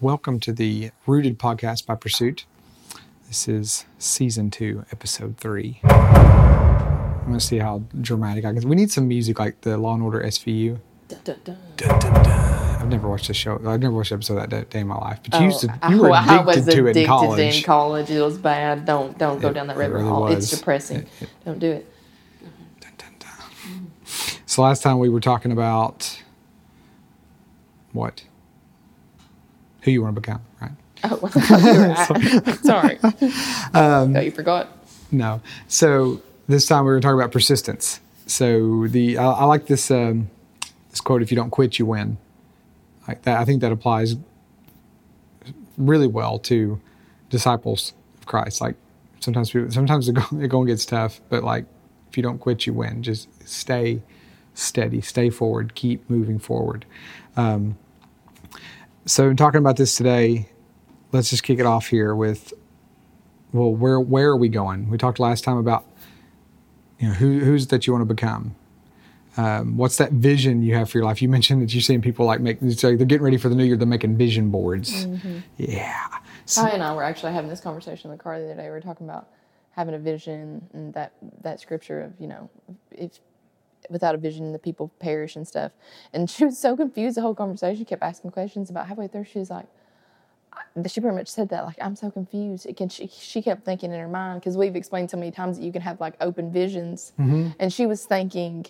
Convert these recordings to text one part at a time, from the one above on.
Welcome to the Rooted Podcast by Pursuit. This is Season 2, Episode 3. I'm going to see how dramatic I can. We need some music like the Law and Order SVU. Dun, dun, dun. Dun, dun, dun. I've never watched the show. I've never watched an episode that day in my life. But you were addicted to it in college. I was addicted in college. It was bad. Don't go down that rabbit hole. It's depressing. Don't do it. Dun, dun, dun. Mm. So last time we were talking about what? Who you want to become, right? Oh, sorry. No, you forgot. No. So this time we were talking about persistence. So I like this quote: "If you don't quit, you win." Like that, I think that applies really well to disciples of Christ. Like sometimes it going gets tough, but like if you don't quit, you win. Just stay steady, stay forward, keep moving forward. So in talking about this today, let's just kick it off here with, well, where are we going? We talked last time about, you know, who's that you want to become. What's that vision you have for your life? You mentioned that you're seeing people they're getting ready for the new year. They're making vision boards. Mm-hmm. Yeah. So, Ty and I were actually having this conversation in the car the other day. We were talking about having a vision and that scripture of, you know, if without a vision, the people perish and stuff. And she was so confused the whole conversation. She kept asking questions about halfway through. She was like, she pretty much said that, like, I'm so confused. She kept thinking in her mind, because we've explained so many times that you can have, like, open visions. Mm-hmm. And she was thinking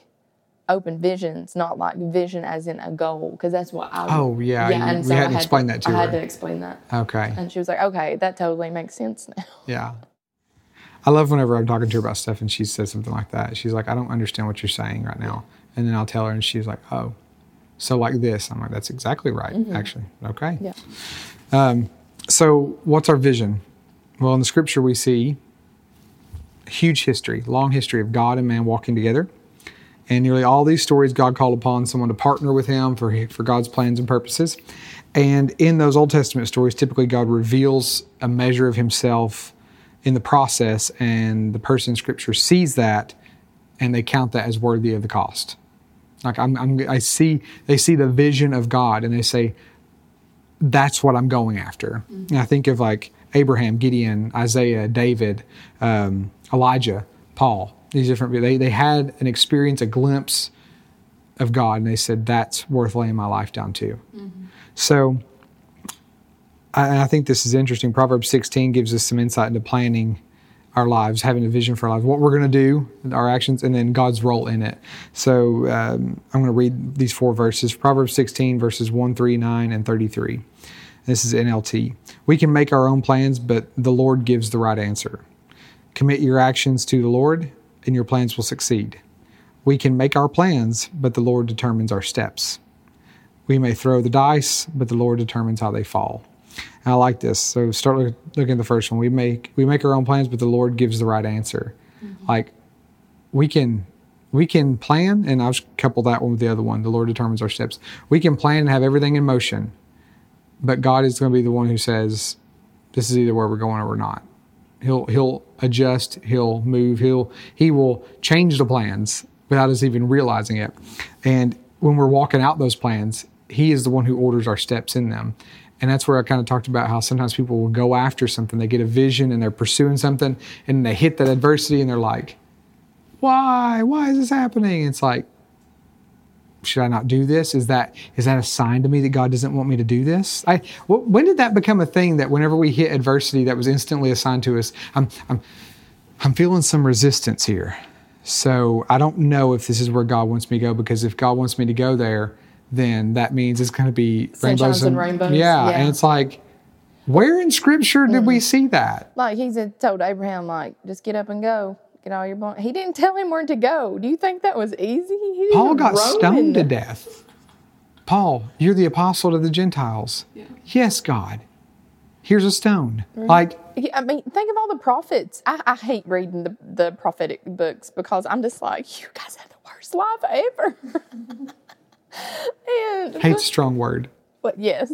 open visions, not, like, vision as in a goal, because that's what I... Oh, yeah. And so I had to explain that to her. I had to explain that. Okay. And she was like, okay, that totally makes sense now. Yeah. I love whenever I'm talking to her about stuff and she says something like that. She's like, I don't understand what you're saying right now. And then I'll tell her and she's like, oh, so like this. I'm like, that's exactly right, actually. Okay. Yeah. So what's our vision? Well, in the scripture we see a huge history, long history of God and man walking together. And nearly all these stories, God called upon someone to partner with him for God's plans and purposes. And in those Old Testament stories, typically God reveals a measure of himself in the process, and the person in Scripture sees that, and they count that as worthy of the cost. Like they see the vision of God, and they say, "That's what I'm going after." Mm-hmm. And I think of like Abraham, Gideon, Isaiah, David, Elijah, Paul. These different people. They had an experience, a glimpse of God, and they said, "That's worth laying my life down to." Mm-hmm. So. And I think this is interesting. Proverbs 16 gives us some insight into planning our lives, having a vision for our lives, what we're going to do, our actions, and then God's role in it. So I'm going to read these four verses. Proverbs 16, verses 1, 3, 9, and 33. This is NLT. We can make our own plans, but the Lord gives the right answer. Commit your actions to the Lord, and your plans will succeed. We can make our plans, but the Lord determines our steps. We may throw the dice, but the Lord determines how they fall. And I like this. So start looking at the first one. We make our own plans, but the Lord gives the right answer. Mm-hmm. Like we can plan, and I'll couple that one with the other one. The Lord determines our steps. We can plan and have everything in motion, but God is going to be the one who says, "This is either where we're going or we're not." He'll adjust. He'll move. He will change the plans without us even realizing it. And when we're walking out those plans, He is the one who orders our steps in them. And that's where I kind of talked about how sometimes people will go after something. They get a vision and they're pursuing something and they hit that adversity and they're like, why? Why is this happening? It's like, should I not do this? Is that a sign to me that God doesn't want me to do this? When did that become a thing that whenever we hit adversity, that was instantly assigned to us? I'm feeling some resistance here. So I don't know if this is where God wants me to go, because if God wants me to go there, then that means it's going to be sunshines and rainbows. Yeah, and it's like, where in Scripture did we see that? Like he told Abraham, like, just get up and go. Get all your bones. He didn't tell him where to go. Do you think that was easy? Paul got stoned to death. Paul, you're the apostle to the Gentiles. Yeah. Yes, God. Here's a stone. Right. Like, I mean, think of all the prophets. I hate reading the prophetic books because I'm just like, you guys have the worst life ever. And hate's a strong word. But yes,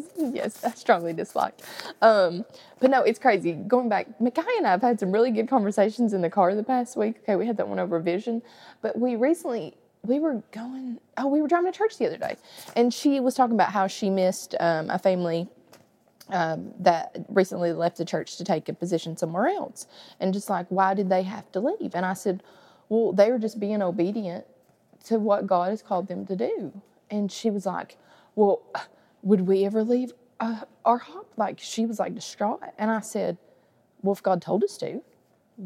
I strongly dislike. But no, it's crazy. Going back, Micaiah and I have had some really good conversations in the car the past week. Okay, we had that one over vision. But we were driving to church the other day. And she was talking about how she missed a family that recently left the church to take a position somewhere else. And just like, why did they have to leave? And I said, well, they were just being obedient to what God has called them to do. And she was like, well, would we ever leave our home? Like, she was like distraught. And I said, well, if God told us to,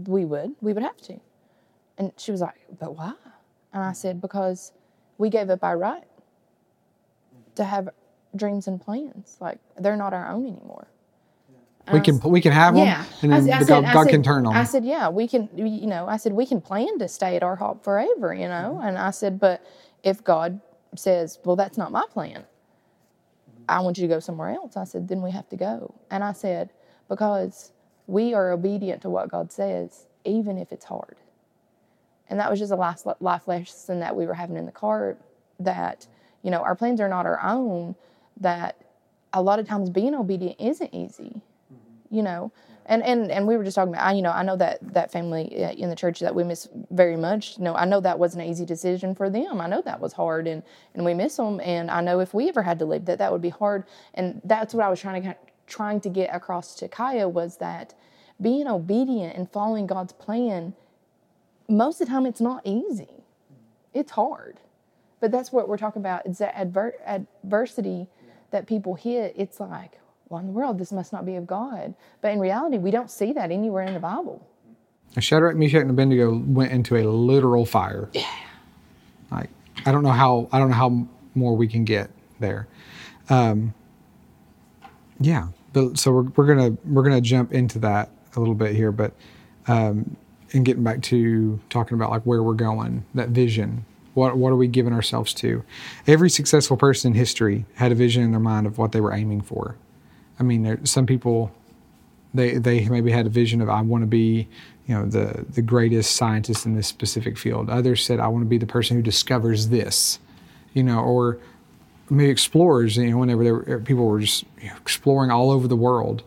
we would have to. And she was like, but why? And I said, because we gave up our right to have dreams and plans. Like, they're not our own anymore. And we can have them, yeah. And then God can turn them. I said, yeah, we can, you know, I said, we can plan to stay at our home forever, you know. Mm-hmm. And I said, but if God says, well, that's not my plan. Mm-hmm. I want you to go somewhere else. I said, then we have to go. And I said, because we are obedient to what God says, even if it's hard. And that was just a life lesson that we were having in the car, that, you know, our plans are not our own, that a lot of times being obedient isn't easy, you know. And we were just talking about, I know that family in the church that we miss very much, you know, I know that wasn't an easy decision for them. I know that was hard, and we miss them. And I know if we ever had to leave, that would be hard. And that's what I was trying to get across to Kaya, was that being obedient and following God's plan, most of the time it's not easy. It's hard. But that's what we're talking about. It's that adversity that people hit. It's like, well, in the world, this must not be of God. But in reality, we don't see that anywhere in the Bible. Shadrach, Meshach, and Abednego went into a literal fire. Yeah. Like, I don't know how more we can get there. Yeah. But, so we're gonna jump into that a little bit here, but and getting back to talking about like where we're going, that vision. What are we giving ourselves to? Every successful person in history had a vision in their mind of what they were aiming for. I mean, some people, they maybe had a vision of, I want to be, you know, the greatest scientist in this specific field. Others said, I want to be the person who discovers this, you know, or maybe explorers, you know, whenever people were just, you know, exploring all over the world.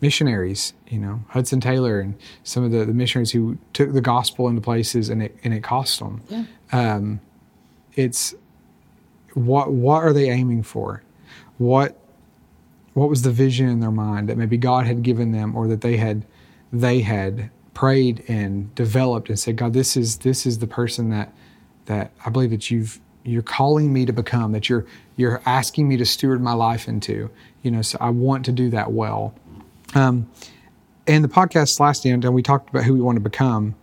Missionaries, you know, Hudson Taylor and some of the missionaries who took the gospel into places and it cost them. Yeah. It's what are they aiming for? What was the vision in their mind that maybe God had given them, or that they had prayed and developed and said, God, this is the person that I believe that you're calling me to become, that you're asking me to steward my life into, you know, so I want to do that well. And the podcast last end, and we talked about who we want to become,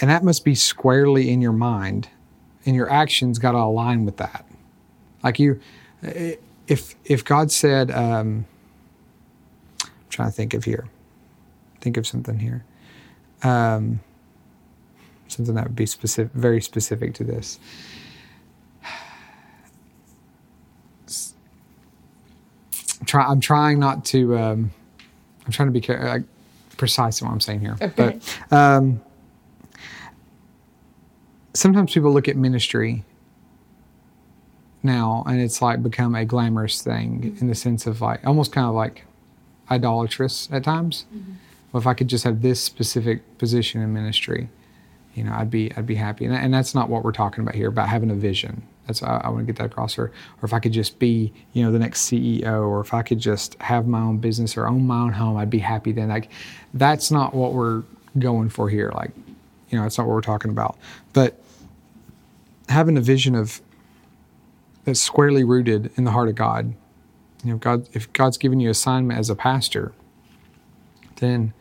and that must be squarely in your mind, and your actions got to align with that. Like, if God said, I'm trying to think of something here, something that would be specific, very specific to this. I'm trying to be precise in what I'm saying here. Okay. But sometimes people look at ministry now, and it's like become a glamorous thing, mm-hmm. in the sense of like almost kind of like idolatrous at times. Mm-hmm. Well, if I could just have this specific position in ministry, you know, I'd be happy. And that's not what we're talking about here. About having a vision. That's I want to get that across. Or if I could just be, you know, the next CEO, or if I could just have my own business or own my own home, I'd be happy then. Like, that's not what we're going for here. Like, you know, that's not what we're talking about. But having a vision of that's squarely rooted in the heart of God. You know, if God's given you assignment as a pastor, then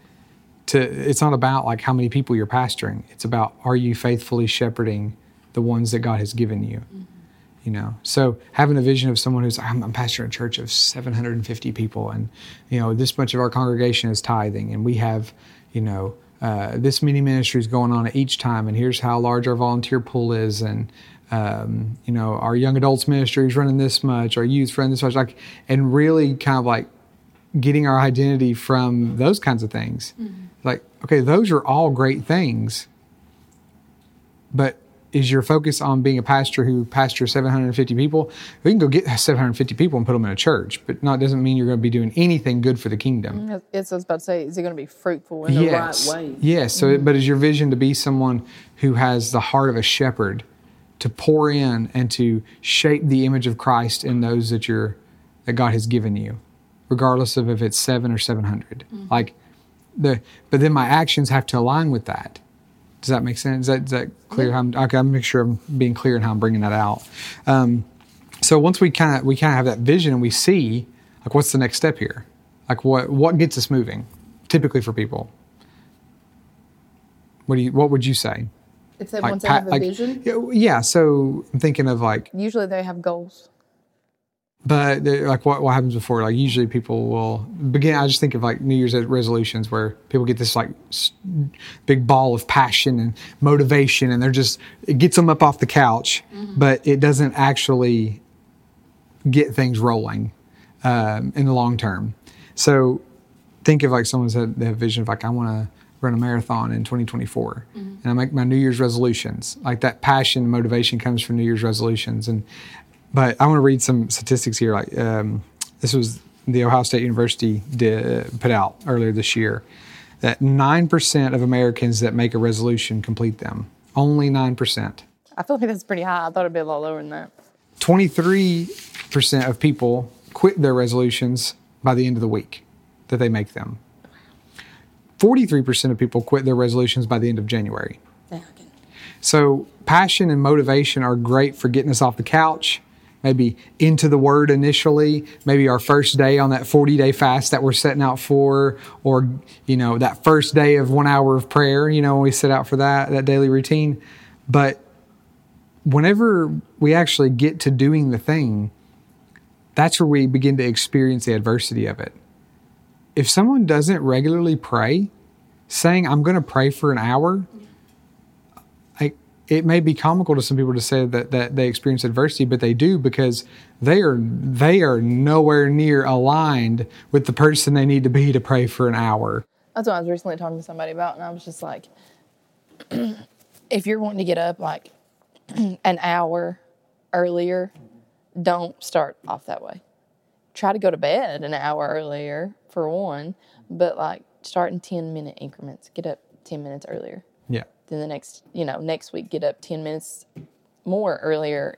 it's not about like how many people you're pastoring. It's about, are you faithfully shepherding the ones that God has given you, mm-hmm. you know. So having a vision of someone who's, I'm pastoring a church of 750 people, and, you know, this much of our congregation is tithing, and we have, you know, this many ministries going on at each time, and here's how large our volunteer pool is, and, you know, our young adults ministry is running this much, our youth running this much, like, and really kind of like getting our identity from those kinds of things. Mm-hmm. Like, okay, those are all great things, but is your focus on being a pastor who pastors 750 people? We can go get 750 people and put them in a church, but no, it doesn't mean you're going to be doing anything good for the kingdom. It's what I was about to say. Is it going to be fruitful in yes. the right way? Yes. So, mm-hmm. But is your vision to be someone who has the heart of a shepherd, to pour in and to shape the image of Christ in those that you're that God has given you, regardless of if it's 7 or 700. Mm-hmm. But then my actions have to align with that. Does that make sense? Is that clear? Yeah. I'm make sure I'm being clear in how I'm bringing that out. So once we kind of have that vision and we see what's the next step here, what gets us moving, typically for people. What would you say? It's that once they have a vision. Yeah. So I'm thinking of usually they have goals. But what happens before? Usually people will begin. I just think of New Year's resolutions where people get this big ball of passion and motivation, and it gets them up off the couch, mm-hmm. but it doesn't actually get things rolling in the long term. So think of someone said they have a vision of I want to run a marathon in 2024, mm-hmm. and I make my New Year's resolutions. That passion and motivation comes from New Year's resolutions. But I want to read some statistics here. This was the Ohio State University put out earlier this year, that 9% of Americans that make a resolution complete them. Only 9%. I feel like that's pretty high. I thought it'd be a lot lower than that. 23% of people quit their resolutions by the end of the week that they make them. 43% of people quit their resolutions by the end of January. Yeah, okay. So passion and motivation are great for getting us off the couch, maybe into the Word initially, maybe our first day on that 40-day fast that we're setting out for, or, that first day of 1 hour of prayer, when we set out for that daily routine. But whenever we actually get to doing the thing, that's where we begin to experience the adversity of it. If someone doesn't regularly pray, saying, I'm going to pray for an hour, it may be comical to some people to say that they experience adversity, but they do because they are nowhere near aligned with the person they need to be to pray for an hour. That's what I was recently talking to somebody about, and I was just like, if you're wanting to get up an hour earlier, don't start off that way. Try to go to bed an hour earlier, for one, but start in 10-minute increments. Get up 10 minutes earlier. Yeah. Then the next week, get up 10 minutes more earlier.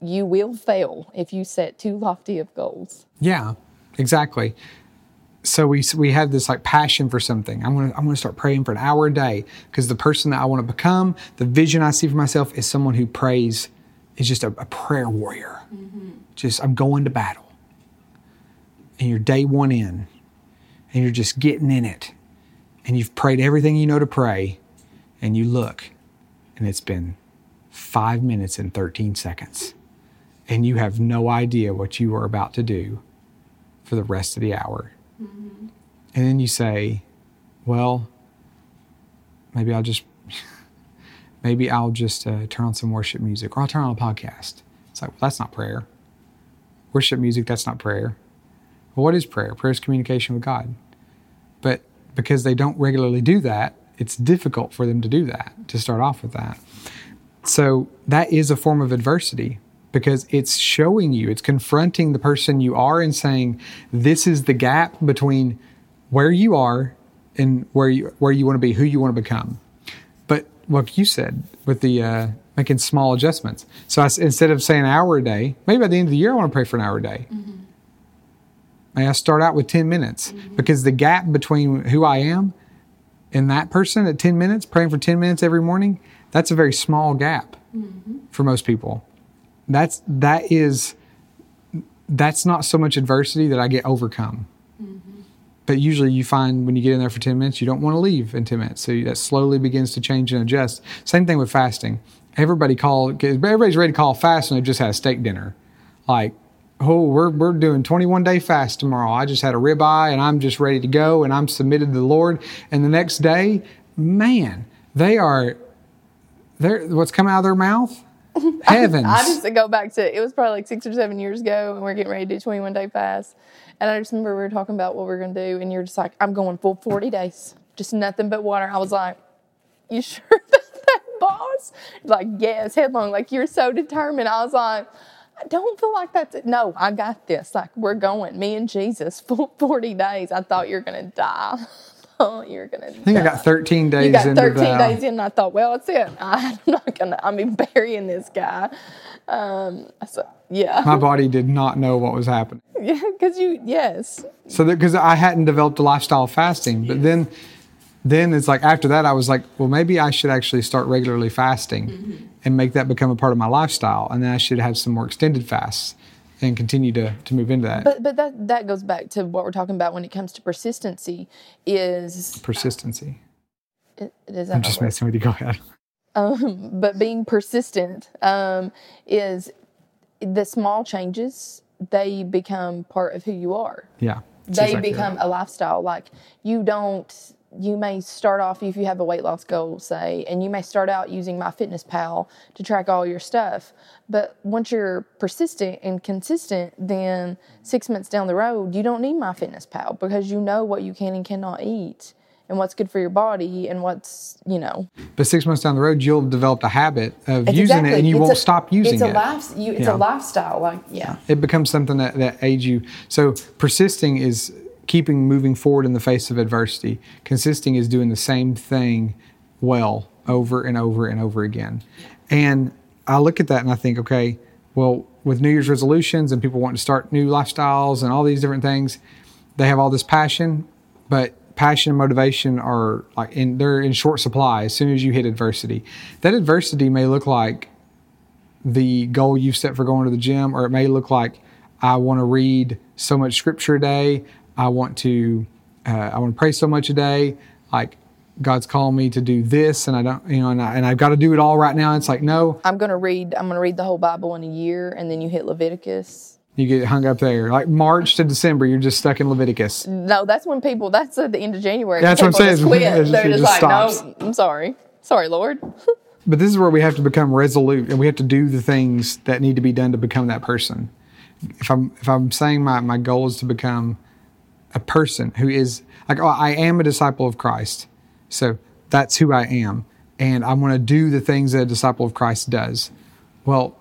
You will fail if you set too lofty of goals. Yeah, exactly. So we have this passion for something. I'm going to start praying for an hour a day because the person that I want to become, the vision I see for myself is someone who prays, is just a prayer warrior. Mm-hmm. Just, I'm going to battle. And you're day one in, and you're just getting in it. And you've prayed everything you know to pray, and you look, and it's been 5 minutes and 13 seconds. And you have no idea what you are about to do for the rest of the hour. Mm-hmm. And then you say, well, maybe I'll just turn on some worship music, or I'll turn on a podcast. It's well, that's not prayer. Worship music, that's not prayer. Well, what is prayer? Prayer is communication with God. But because they don't regularly do that, it's difficult for them to do that, to start off with that. So that is a form of adversity because it's showing you, it's confronting the person you are and saying, this is the gap between where you are and where you want to be, who you want to become. But what you said with the making small adjustments. So instead of saying an hour a day, maybe by the end of the year I want to pray for an hour a day. Mm-hmm. I start out with 10 minutes mm-hmm. because the gap between who I am and that person at 10 minutes, praying for 10 minutes every morning, that's a very small gap mm-hmm. for most people. That's not so much adversity that I get overcome. Mm-hmm. But usually you find when you get in there for 10 minutes, you don't want to leave in 10 minutes. So that slowly begins to change and adjust. Same thing with fasting. Everybody's ready to call fast when they just had a steak dinner. Oh, we're doing 21-day fast tomorrow. I just had a ribeye, and I'm just ready to go, and I'm submitted to the Lord. And the next day, man, what's coming out of their mouth? Heavens. I just go back to, it was probably 6 or 7 years ago, and we're getting ready to do 21-day fast. And I just remember we were talking about what we're going to do, and you're just I'm going full 40 days, just nothing but water. I was like, you sure about that, boss? Yes, headlong. You're so determined. I was like, I don't feel like that's it. No, I got this. We're going. Me and Jesus, full 40 days. I thought you were going to die. You're going to die. I think I got 13 days into that. You got 13 days in, and I thought, well, that's it. I'm not going to, I mean, burying this guy. Yeah. My body did not know what was happening. Yeah, because you, yes. So because I hadn't developed a lifestyle of fasting. But then it's like after that, I was like, well, maybe I should actually start regularly fasting and make that become a part of my lifestyle. And then I should have some more extended fasts and continue to move into that. But that goes back to what we're talking about when it comes to persistency is... Persistency. Is that I'm just messing with you. Go ahead. But being persistent is the small changes, they become part of who you are. Yeah. They become a lifestyle. Like you don't... You may start off, if you have a weight loss goal, say, and you may start out using MyFitnessPal to track all your stuff. But once you're persistent and consistent, then 6 months down the road, you don't need MyFitnessPal because you know what you can and cannot eat and what's good for your body and what's, you know. But 6 months down the road, you'll develop a habit of using it and you won't stop using it. It's a lifestyle. Like, yeah. It becomes something that aids you. So persisting is... keeping moving forward in the face of adversity. Consisting is doing the same thing well over and over and over again. And I look at that and I think, okay, well, with New Year's resolutions and people wanting to start new lifestyles and all these different things, they have all this passion, but passion and motivation are like they're in short supply as soon as you hit adversity. That adversity may look like the goal you've set for going to the gym, or it may look like I want to read so much scripture a day. I want to pray so much a day. Like God's calling me to do this, and I don't, you know, and I've got to do it all right now. It's like, no, I'm going to read the whole Bible in a year, and then you hit Leviticus. You get hung up there, like March to December. You're just stuck in Leviticus. No, that's when people. That's at the end of January. That's what I'm saying. Just quit. They're just like, stops. No, I'm sorry, Lord. But this is where we have to become resolute, and we have to do the things that need to be done to become that person. If I'm saying my goal is to become a person who is like, oh, I am a disciple of Christ. So that's who I am. And I want to do the things that a disciple of Christ does. Well,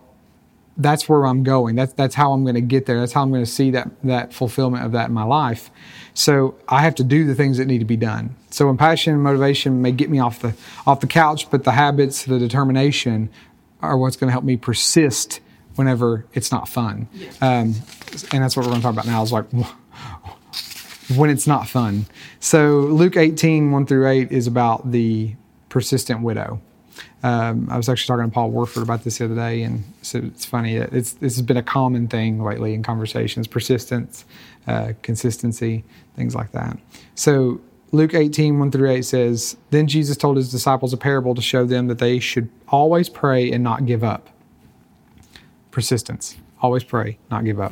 that's where I'm going. That's how I'm going to get there. That's how I'm going to see that fulfillment of that in my life. So I have to do the things that need to be done. So when passion and motivation may get me off the couch, but the habits, the determination are what's going to help me persist whenever it's not fun. And that's what we're going to talk about now is like, when it's not fun. So Luke 18, 1-8 is about the persistent widow. I was actually talking to Paul Warford about this the other day, and so it's funny. This has been a common thing lately in conversations, persistence, consistency, things like that. So Luke 18, 1-8 says, Then Jesus told his disciples a parable to show them that they should always pray and not give up. Persistence. Always pray, not give up.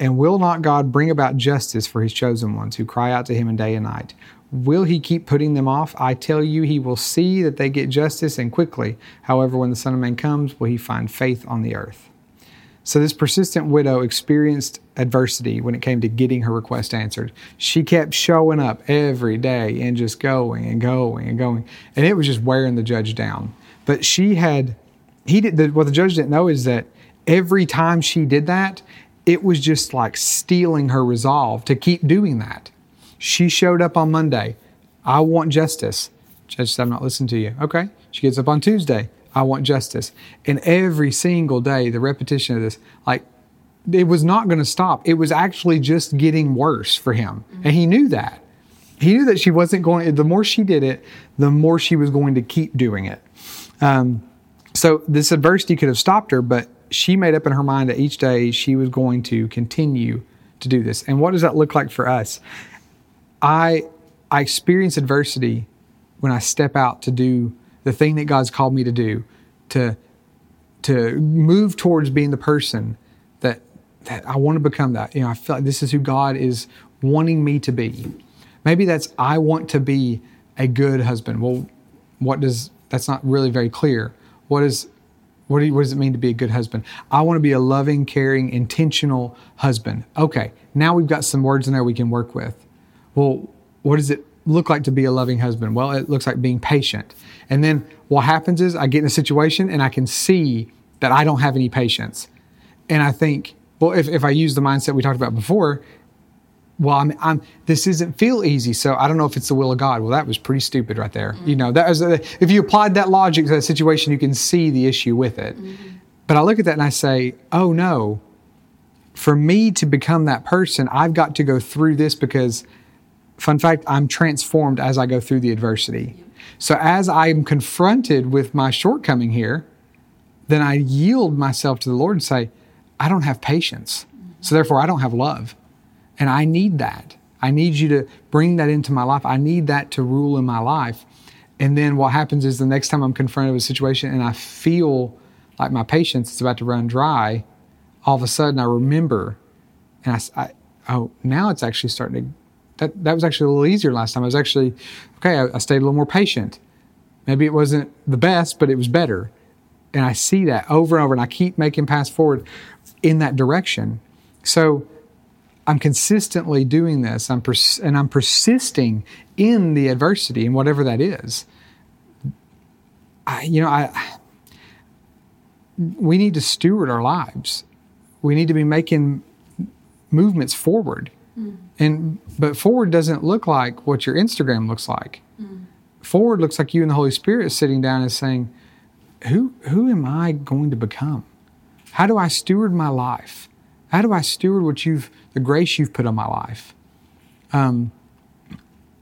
And will not God bring about justice for his chosen ones who cry out to him day and night? Will he keep putting them off? I tell you, he will see that they get justice and quickly. However, when the Son of Man comes, will he find faith on the earth? So this persistent widow experienced adversity when it came to getting her request answered. She kept showing up every day and just going and going and going. And it was just wearing the judge down. But what the judge didn't know is that every time she did that, it was just like stealing her resolve to keep doing that. She showed up on Monday. I want justice. Judge said, I'm not listening to you. Okay. She gets up on Tuesday. I want justice. And every single day, the repetition of this, like it was not going to stop. It was actually just getting worse for him. And he knew that. He knew that she wasn't going, the more she did it, the more she was going to keep doing it. So this adversity could have stopped her, but she made up in her mind that each day she was going to continue to do this. And what does that look like for us? I experience adversity when I step out to do the thing that God's called me to do, to move towards being the person that I want to become that. You know, I feel like this is who God is wanting me to be. Maybe that's I want to be a good husband? Well, that's not really very clear. What does it mean to be a good husband? I want to be a loving, caring, intentional husband. Okay, now we've got some words in there we can work with. Well, what does it look like to be a loving husband? Well, it looks like being patient. And then what happens is I get in a situation and I can see that I don't have any patience. And I think, well, if I use the mindset we talked about before, well, this doesn't feel easy, so I don't know if it's the will of God. Well, that was pretty stupid right there. Mm-hmm. You know, that was if you applied that logic to that situation, you can see the issue with it. Mm-hmm. But I look at that and I say, oh no, for me to become that person, I've got to go through this because, fun fact, I'm transformed as I go through the adversity. Yep. So as I'm confronted with my shortcoming here, then I yield myself to the Lord and say, I don't have patience. Mm-hmm. So therefore, I don't have love. And I need that. I need you to bring that into my life. I need that to rule in my life. And then what happens is the next time I'm confronted with a situation and I feel like my patience is about to run dry, all of a sudden I remember, and now it's actually starting to, that was actually a little easier last time. I stayed a little more patient. Maybe it wasn't the best, but it was better. And I see that over and over, and I keep making pass forward in that direction. So I'm consistently doing this, and I'm persisting in the adversity and whatever that is. We need to steward our lives. We need to be making movements forward. Mm. But forward doesn't look like what your Instagram looks like. Mm. Forward looks like you and the Holy Spirit sitting down and saying, who am I going to become? How do I steward my life? How do I steward the grace you've put on my life? And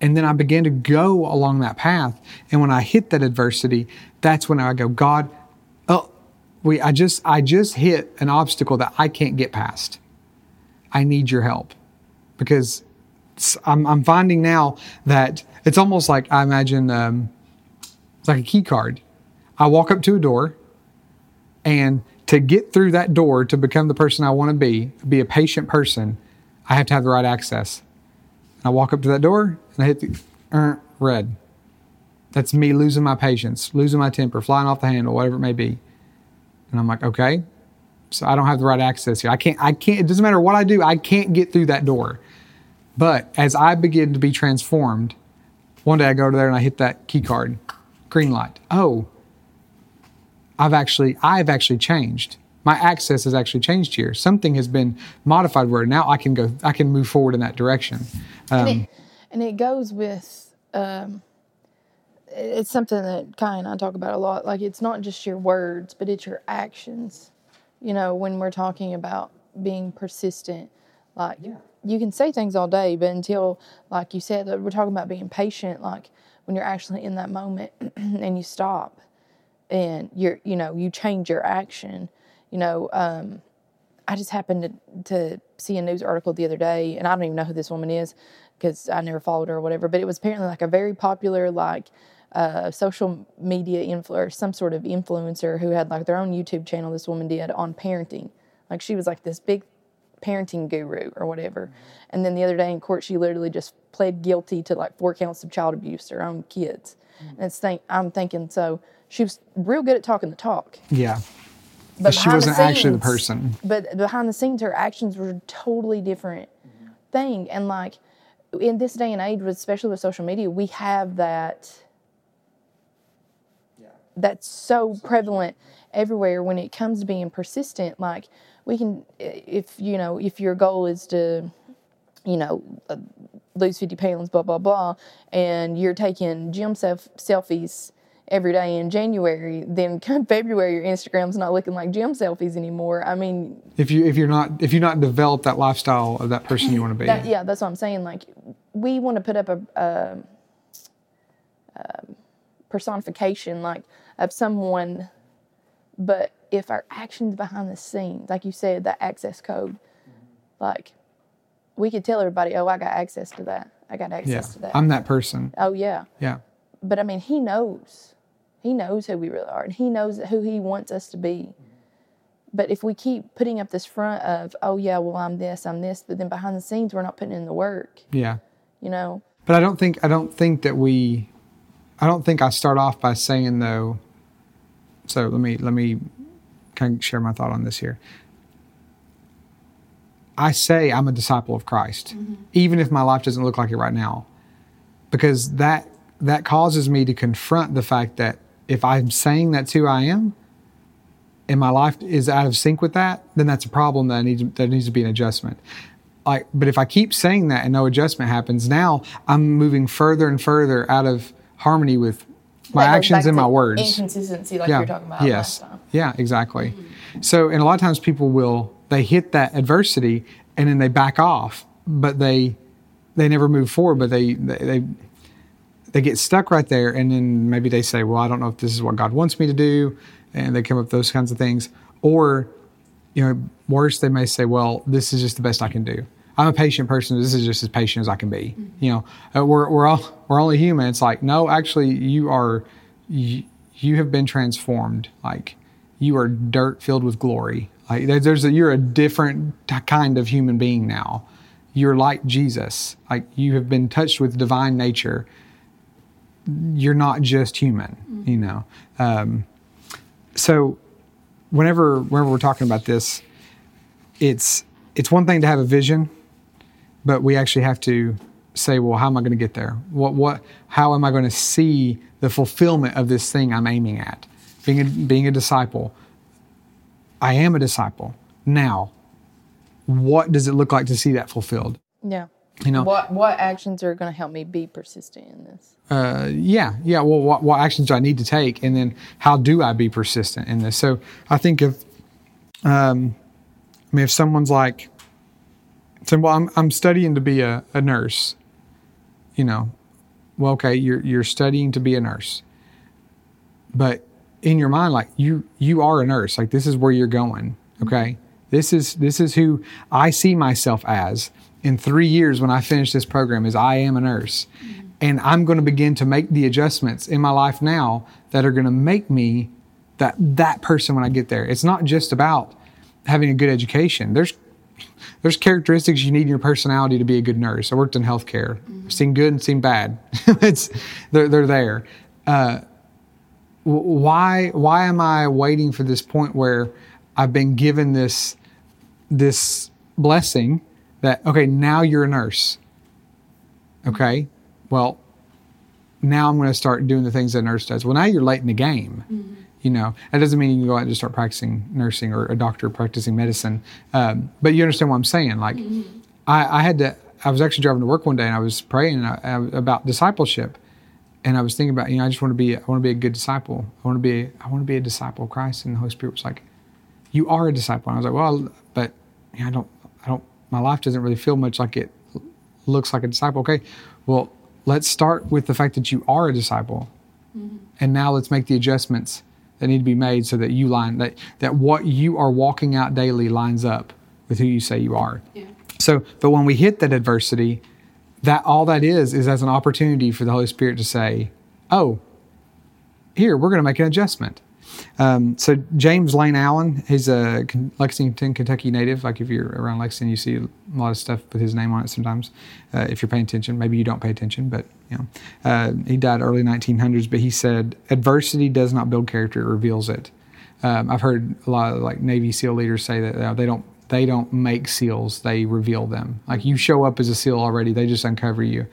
then I began to go along that path. And when I hit that adversity, that's when I go, God, I just hit an obstacle that I can't get past. I need your help. Because I'm finding now that it's almost like, I imagine, it's like a key card. I walk up to a door, and to get through that door to become the person I want to be a patient person, I have to have the right access. And I walk up to that door and I hit the red. That's me losing my patience, losing my temper, flying off the handle, whatever it may be. And I'm like, okay, so I don't have the right access here. I can't, it doesn't matter what I do, I can't get through that door. But as I begin to be transformed, one day I go to there and I hit that key card, green light. Oh, I've actually changed. My access has actually changed here. Something has been modified where now I can move forward in that direction. And it goes with, it's something that Kai and I talk about a lot. Like, it's not just your words, but it's your actions. You know, when we're talking about being persistent, like, yeah, you can say things all day, but until, like you said, we're talking about being patient, like when you're actually in that moment and you stop. And you change your action. You know, I just happened to see a news article the other day, and I don't even know who this woman is because I never followed her or whatever. But it was apparently like a very popular, like, social media influencer, some sort of influencer who had like their own YouTube channel. This woman did on parenting. Like, she was like this big parenting guru or whatever. Mm-hmm. And then the other day in court, she literally just pled guilty to like 4 counts of child abuse, her own kids. Mm-hmm. And I'm thinking, so she was real good at talking the talk. Yeah. But she wasn't actually the person. But behind the scenes, her actions were a totally different thing. And like, in this day and age, especially with social media, we have that. Yeah. That's so prevalent everywhere when it comes to being persistent. Like, we can, if your goal is to, lose 50 pounds, blah, blah, blah, and you're taking gym selfies every day in January, then come February, your Instagram's not looking like gym selfies anymore. I mean, if you're not developed that lifestyle of that person you want to be, yeah, that's what I'm saying. Like, we want to put up a personification like of someone, but if our actions behind the scenes, like you said, that access code, like, we could tell everybody, oh, I got access to that. I got access to that. I'm that person. Oh yeah. Yeah. But I mean, he knows. He knows who we really are, and he knows who he wants us to be. But if we keep putting up this front of, oh yeah, well, I'm this, but then behind the scenes, we're not putting in the work. Yeah. But I don't think that we I don't think I start off by saying, though, so let me kind of share my thought on this here. I say I'm a disciple of Christ, mm-hmm. even if my life doesn't look like it right now, because that causes me to confront the fact that if I'm saying that's who I am and my life is out of sync with that, then that's a problem that there needs to be an adjustment. Like, but if I keep saying that and no adjustment happens, now I'm moving further and further out of harmony with my actions and my words. Inconsistency, like you were talking about last time. Yeah, exactly. Mm-hmm. So, and a lot of times people they hit that adversity and then they back off, but they never move forward, but they get stuck right there. And then maybe they say, well, I don't know if this is what God wants me to do. And they come up with those kinds of things. Or, worse, they may say, well, this is just the best I can do. I'm a patient person. This is just as patient as I can be. Mm-hmm. We're only human. It's like, no, actually you have been transformed. Like you are dirt filled with glory. Like you're a different kind of human being now. You're like Jesus. Like you have been touched with divine nature. You're not just human, mm-hmm. So whenever we're talking about this, it's one thing to have a vision, but we actually have to say, well, how am I going to get there? How am I going to see the fulfillment of this thing I'm aiming at? Being a disciple. I am a disciple. Now, what does it look like to see that fulfilled? Yeah. What actions are going to help me be persistent in this? Well, what actions do I need to take? And then how do I be persistent in this? So I think if someone's like, so, well, I'm studying to be a nurse, well, okay, you're studying to be a nurse, but in your mind, like you are a nurse, like this is where you're going. Okay. This is who I see myself as in 3 years when I finish this program is I am a nurse, mm-hmm. and I'm going to begin to make the adjustments in my life now that are going to make me that person when I get there. It's not just about having a good education. There's characteristics you need in your personality to be a good nurse. I worked in healthcare, mm-hmm. seen good and seen bad. They're there. Why am I waiting for this point where I've been given this blessing that, okay, now you're a nurse. Okay, well, now I'm going to start doing the things that a nurse does. Well, now you're late in the game. Mm-hmm. That doesn't mean you can go out and just start practicing nursing or a doctor practicing medicine. But you understand what I'm saying. Like mm-hmm. I was actually driving to work one day and I was praying about discipleship. And I was thinking about, I want to be a good disciple. I want to be a disciple of Christ. And the Holy Spirit was like, you are a disciple. And I was like, well, but my life doesn't really feel much like it looks like a disciple. Okay, well, let's start with the fact that you are a disciple. Mm-hmm. And now let's make the adjustments that need to be made so that you that what you are walking out daily lines up with who you say you are. Yeah. So, but when we hit that adversity, that all that is as an opportunity for the Holy Spirit to say, oh, here, we're going to make an adjustment. So James Lane Allen, he's a Lexington, Kentucky native. Like if you're around Lexington, you see a lot of stuff with his name on it sometimes. If you're paying attention, maybe you don't pay attention, but he died early 1900s, but he said, adversity does not build character, it reveals it. I've heard a lot of like Navy SEAL leaders say that they don't make SEALs, they reveal them. Like you show up as a SEAL already, they just uncover you.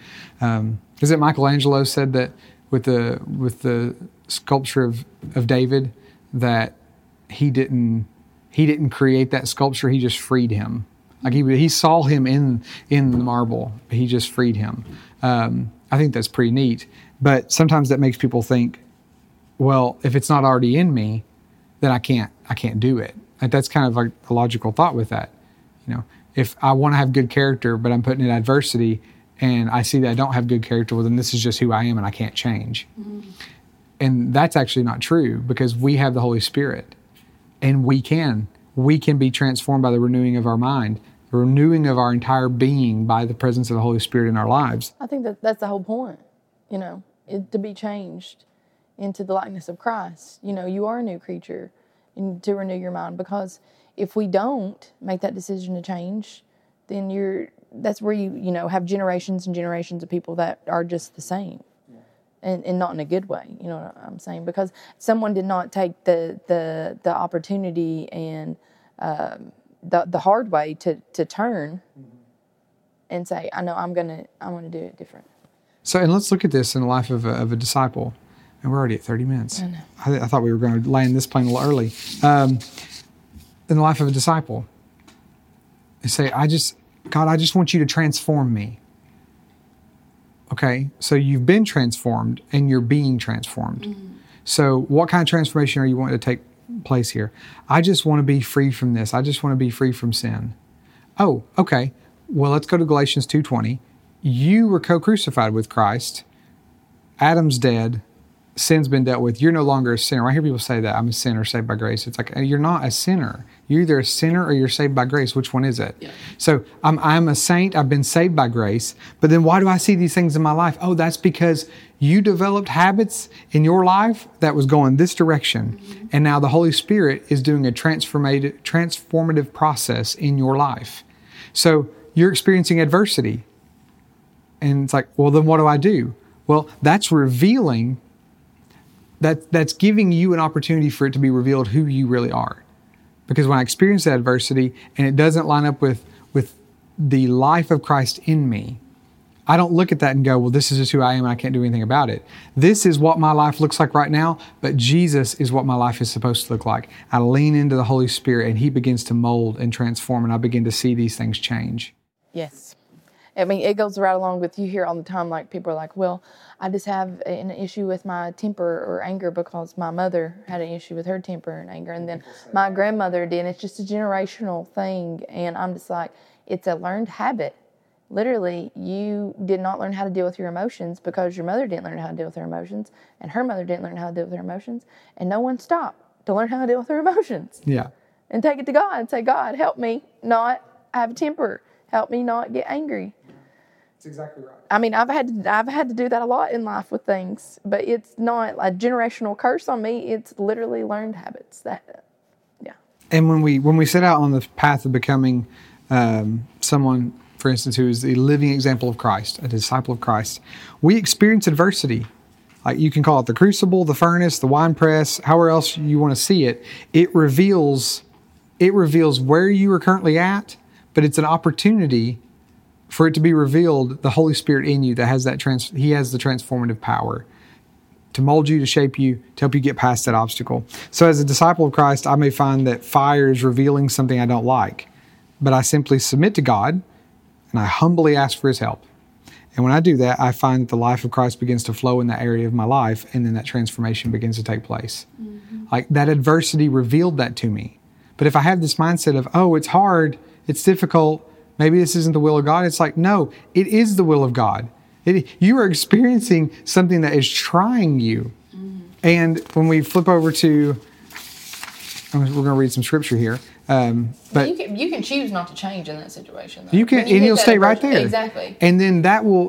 Is it Michelangelo said that with the sculpture of David that he didn't create that sculpture, he just freed him. Like he saw him in the marble, he just freed him. I think that's pretty neat. But sometimes that makes people think, well, if it's not already in me, then I can't do it. Like that's kind of like a logical thought with that. If I want to have good character, but I'm putting in adversity and I see that I don't have good character, well, then this is just who I am and I can't change. Mm-hmm. And that's actually not true because we have the Holy Spirit and we can be transformed by the renewing of our mind, the renewing of our entire being by the presence of the Holy Spirit in our lives. I think that that's the whole point, to be changed into the likeness of Christ. You are a new creature. And to renew your mind, because if we don't make that decision to change, then that's where you have generations and generations of people that are just the same. Yeah. and not in a good way. You know what I'm saying? Because someone did not take the opportunity and the hard way to turn and say, I know I'm gonna do it different. So, and let's look at this in the life of a disciple. And we're already at 30 minutes. I know. I thought we were going to land this plane a little early. In the life of a disciple, they say, God, I just want you to transform me. Okay, so you've been transformed and you're being transformed. Mm-hmm. So what kind of transformation are you wanting to take place here? I just want to be free from this. I just want to be free from sin. Oh, okay. Well, let's go to Galatians 2:20. You were co-crucified with Christ. Adam's dead. Sin's been dealt with. You're no longer a sinner. I hear people say that. I'm a sinner saved by grace. It's like, you're not a sinner. You're either a sinner or you're saved by grace. Which one is it? Yeah. So I'm a saint. I've been saved by grace. But then why do I see these things in my life? Oh, that's because you developed habits in your life that was going this direction. Mm-hmm. And now the Holy Spirit is doing a transformative process in your life. So you're experiencing adversity. And it's like, well, then what do I do? Well, that's revealing. That's giving you an opportunity for it to be revealed who you really are. Because when I experience that adversity and it doesn't line up with the life of Christ in me, I don't look at that and go, well, this is just who I am and I can't do anything about it. This is what my life looks like right now, but Jesus is what my life is supposed to look like. I lean into the Holy Spirit and He begins to mold and transform, and I begin to see these things change. Yes. I mean, it goes right along with, you hear all the time, like people are like, well, I just have an issue with my temper or anger because my mother had an issue with her temper and anger. And then my grandmother did. It's just a generational thing. And I'm just like, it's a learned habit. Literally, you did not learn how to deal with your emotions because your mother didn't learn how to deal with her emotions. And her mother didn't learn how to deal with her emotions. And no one stopped to learn how to deal with her emotions. Yeah. And take it to God and say, God, help me not have a temper. Help me not get angry. That's exactly right. I mean, I've had to do that a lot in life with things, but it's not a generational curse on me. It's literally learned habits. Yeah. And when we set out on the path of becoming someone, for instance, who is the living example of Christ, a disciple of Christ, we experience adversity. Like, you can call it the crucible, the furnace, the wine press, however else you want to see it. It reveals where you are currently at, but it's an opportunity for it to be revealed, the Holy Spirit in you that has that He has the transformative power to mold you, to shape you, to help you get past that obstacle. So as a disciple of Christ, I may find that fire is revealing something I don't like, but I simply submit to God and I humbly ask for His help. And when I do that, I find that the life of Christ begins to flow in that area of my life, and then that transformation begins to take place. Mm-hmm. Like, that adversity revealed that to me. But if I have this mindset of, oh, it's hard, it's difficult, maybe this isn't the will of God. It's like, no, it is the will of God. You are experiencing something that is trying you. Mm-hmm. And when we flip over to, we're going to read some scripture here. But you can choose not to change in that situation, though. You can, and you'll stay right there. Exactly. And then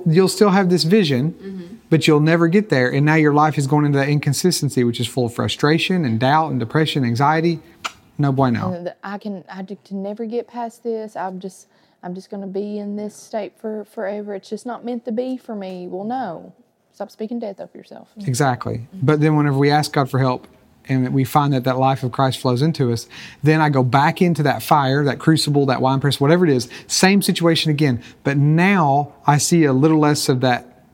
you'll still have this vision, mm-hmm. but you'll never get there. And now your life is going into that inconsistency, which is full of frustration and doubt and depression, anxiety. No bueno. And I can never get past this. I'm just going to be in this state forever. It's just not meant to be for me. Well, no. Stop speaking death over yourself. Exactly. Mm-hmm. But then whenever we ask God for help and we find that that life of Christ flows into us, then I go back into that fire, that crucible, that wine press, whatever it is. Same situation again. But now I see a little less of that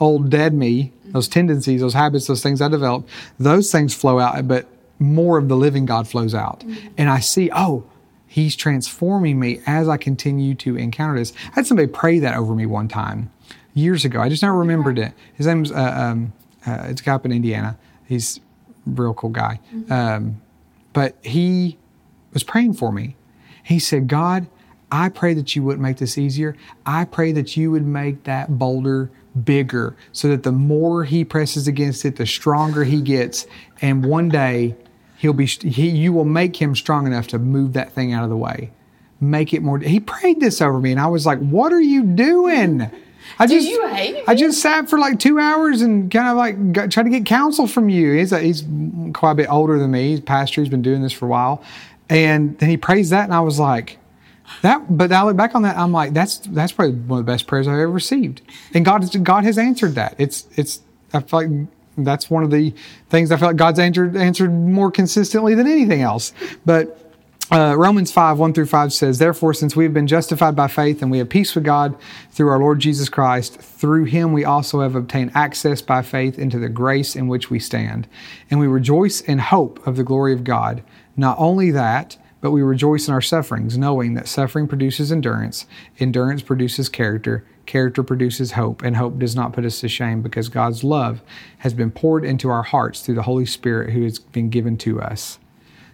old dead me, mm-hmm. those tendencies, those habits, those things I developed. Those things flow out, but more of the living God flows out. Mm-hmm. And I see, oh, He's transforming me as I continue to encounter this. I had somebody pray that over me one time years ago. I just now remembered it. His name's it's a guy up in Indiana. He's a real cool guy. Mm-hmm. But he was praying for me. He said, God, I pray that you wouldn't make this easier. I pray that you would make that boulder bigger so that the more he presses against it, the stronger he gets. And one day, you will make him strong enough to move that thing out of the way. Make it more. He prayed this over me, and I was like, what are you doing? I just sat for like 2 hours and kind of like tried to get counsel from you. He's quite a bit older than me. He's a pastor. He's been doing this for a while. And then he praised that, and I was like, that. But I look back on that, I'm like, that's probably one of the best prayers I've ever received. And God has answered that. It's I feel like that's one of the things I feel like God's answered more consistently than anything else. But Romans 5, 1 through 5 says, "Therefore, since we have been justified by faith and we have peace with God through our Lord Jesus Christ, through him we also have obtained access by faith into the grace in which we stand. And we rejoice in hope of the glory of God. Not only that, but we rejoice in our sufferings, knowing that suffering produces endurance. Endurance produces character. Character produces hope. And hope does not put us to shame because God's love has been poured into our hearts through the Holy Spirit who has been given to us."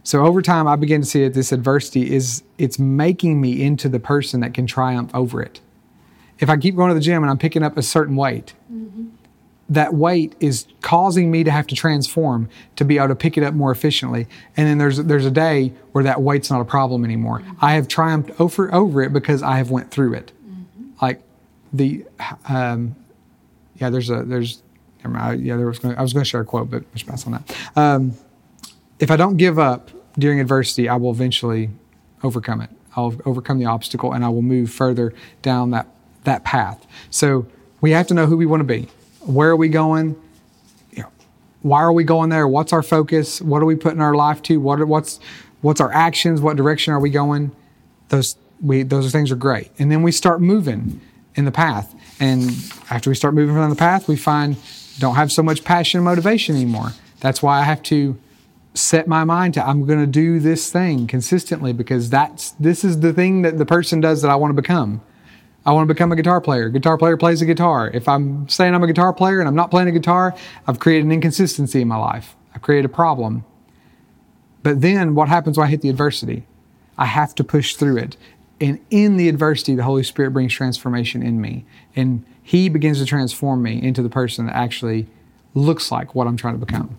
So over time, I begin to see that this adversity it's making me into the person that can triumph over it. If I keep going to the gym and I'm picking up a certain weight, mm-hmm. that weight is causing me to have to transform to be able to pick it up more efficiently. And then there's a day where that weight's not a problem anymore. Mm-hmm. I have triumphed over it because I have went through it. Mm-hmm. Like the, I was going to share a quote, but let's pass on that. If I don't give up during adversity, I will eventually overcome it. I'll overcome the obstacle and I will move further down that path. So we have to know who we want to be. Where are we going? You know, why are we going there? What's our focus? What are we putting our life to? What's our actions? What direction are we going? Those things are great. And then we start moving in the path. And after we start moving on the path, we find don't have so much passion and motivation anymore. That's why I have to set my mind to, I'm going to do this thing consistently because this is the thing that the person does that I want to become. I want to become a guitar player. A guitar player plays a guitar. If I'm saying I'm a guitar player and I'm not playing a guitar, I've created an inconsistency in my life. I've created a problem. But then what happens when I hit the adversity? I have to push through it. And in the adversity, the Holy Spirit brings transformation in me. And he begins to transform me into the person that actually looks like what I'm trying to become.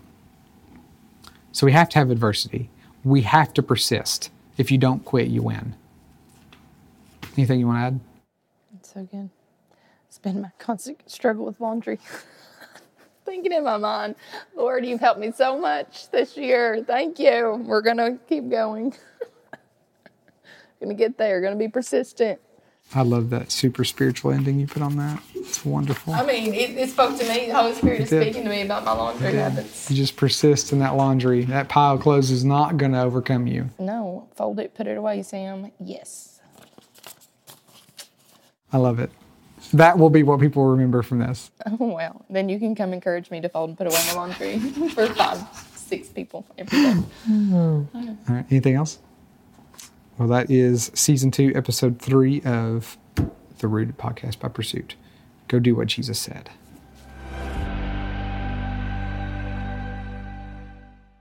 So we have to have adversity. We have to persist. If you don't quit, you win. Anything you want to add? That's so good. It's been my constant struggle with laundry. Thinking in my mind, Lord, you've helped me so much this year. Thank you. We're going to keep going. Going to get there. Going to be persistent. I love that super spiritual ending you put on that. It's wonderful. I mean, it spoke to me. The Holy Spirit is speaking to me about my laundry habits. You just persist in that laundry. That pile of clothes is not going to overcome you. No. Fold it, put it away, Sam. Yes. I love it. That will be what people remember from this. Oh, wow. Then you can come encourage me to fold and put away my laundry for 5-6 people every day. All right. Anything else? Well, that is Season 2, Episode 3 of the Rooted Podcast by Pursuit. Go do what Jesus said.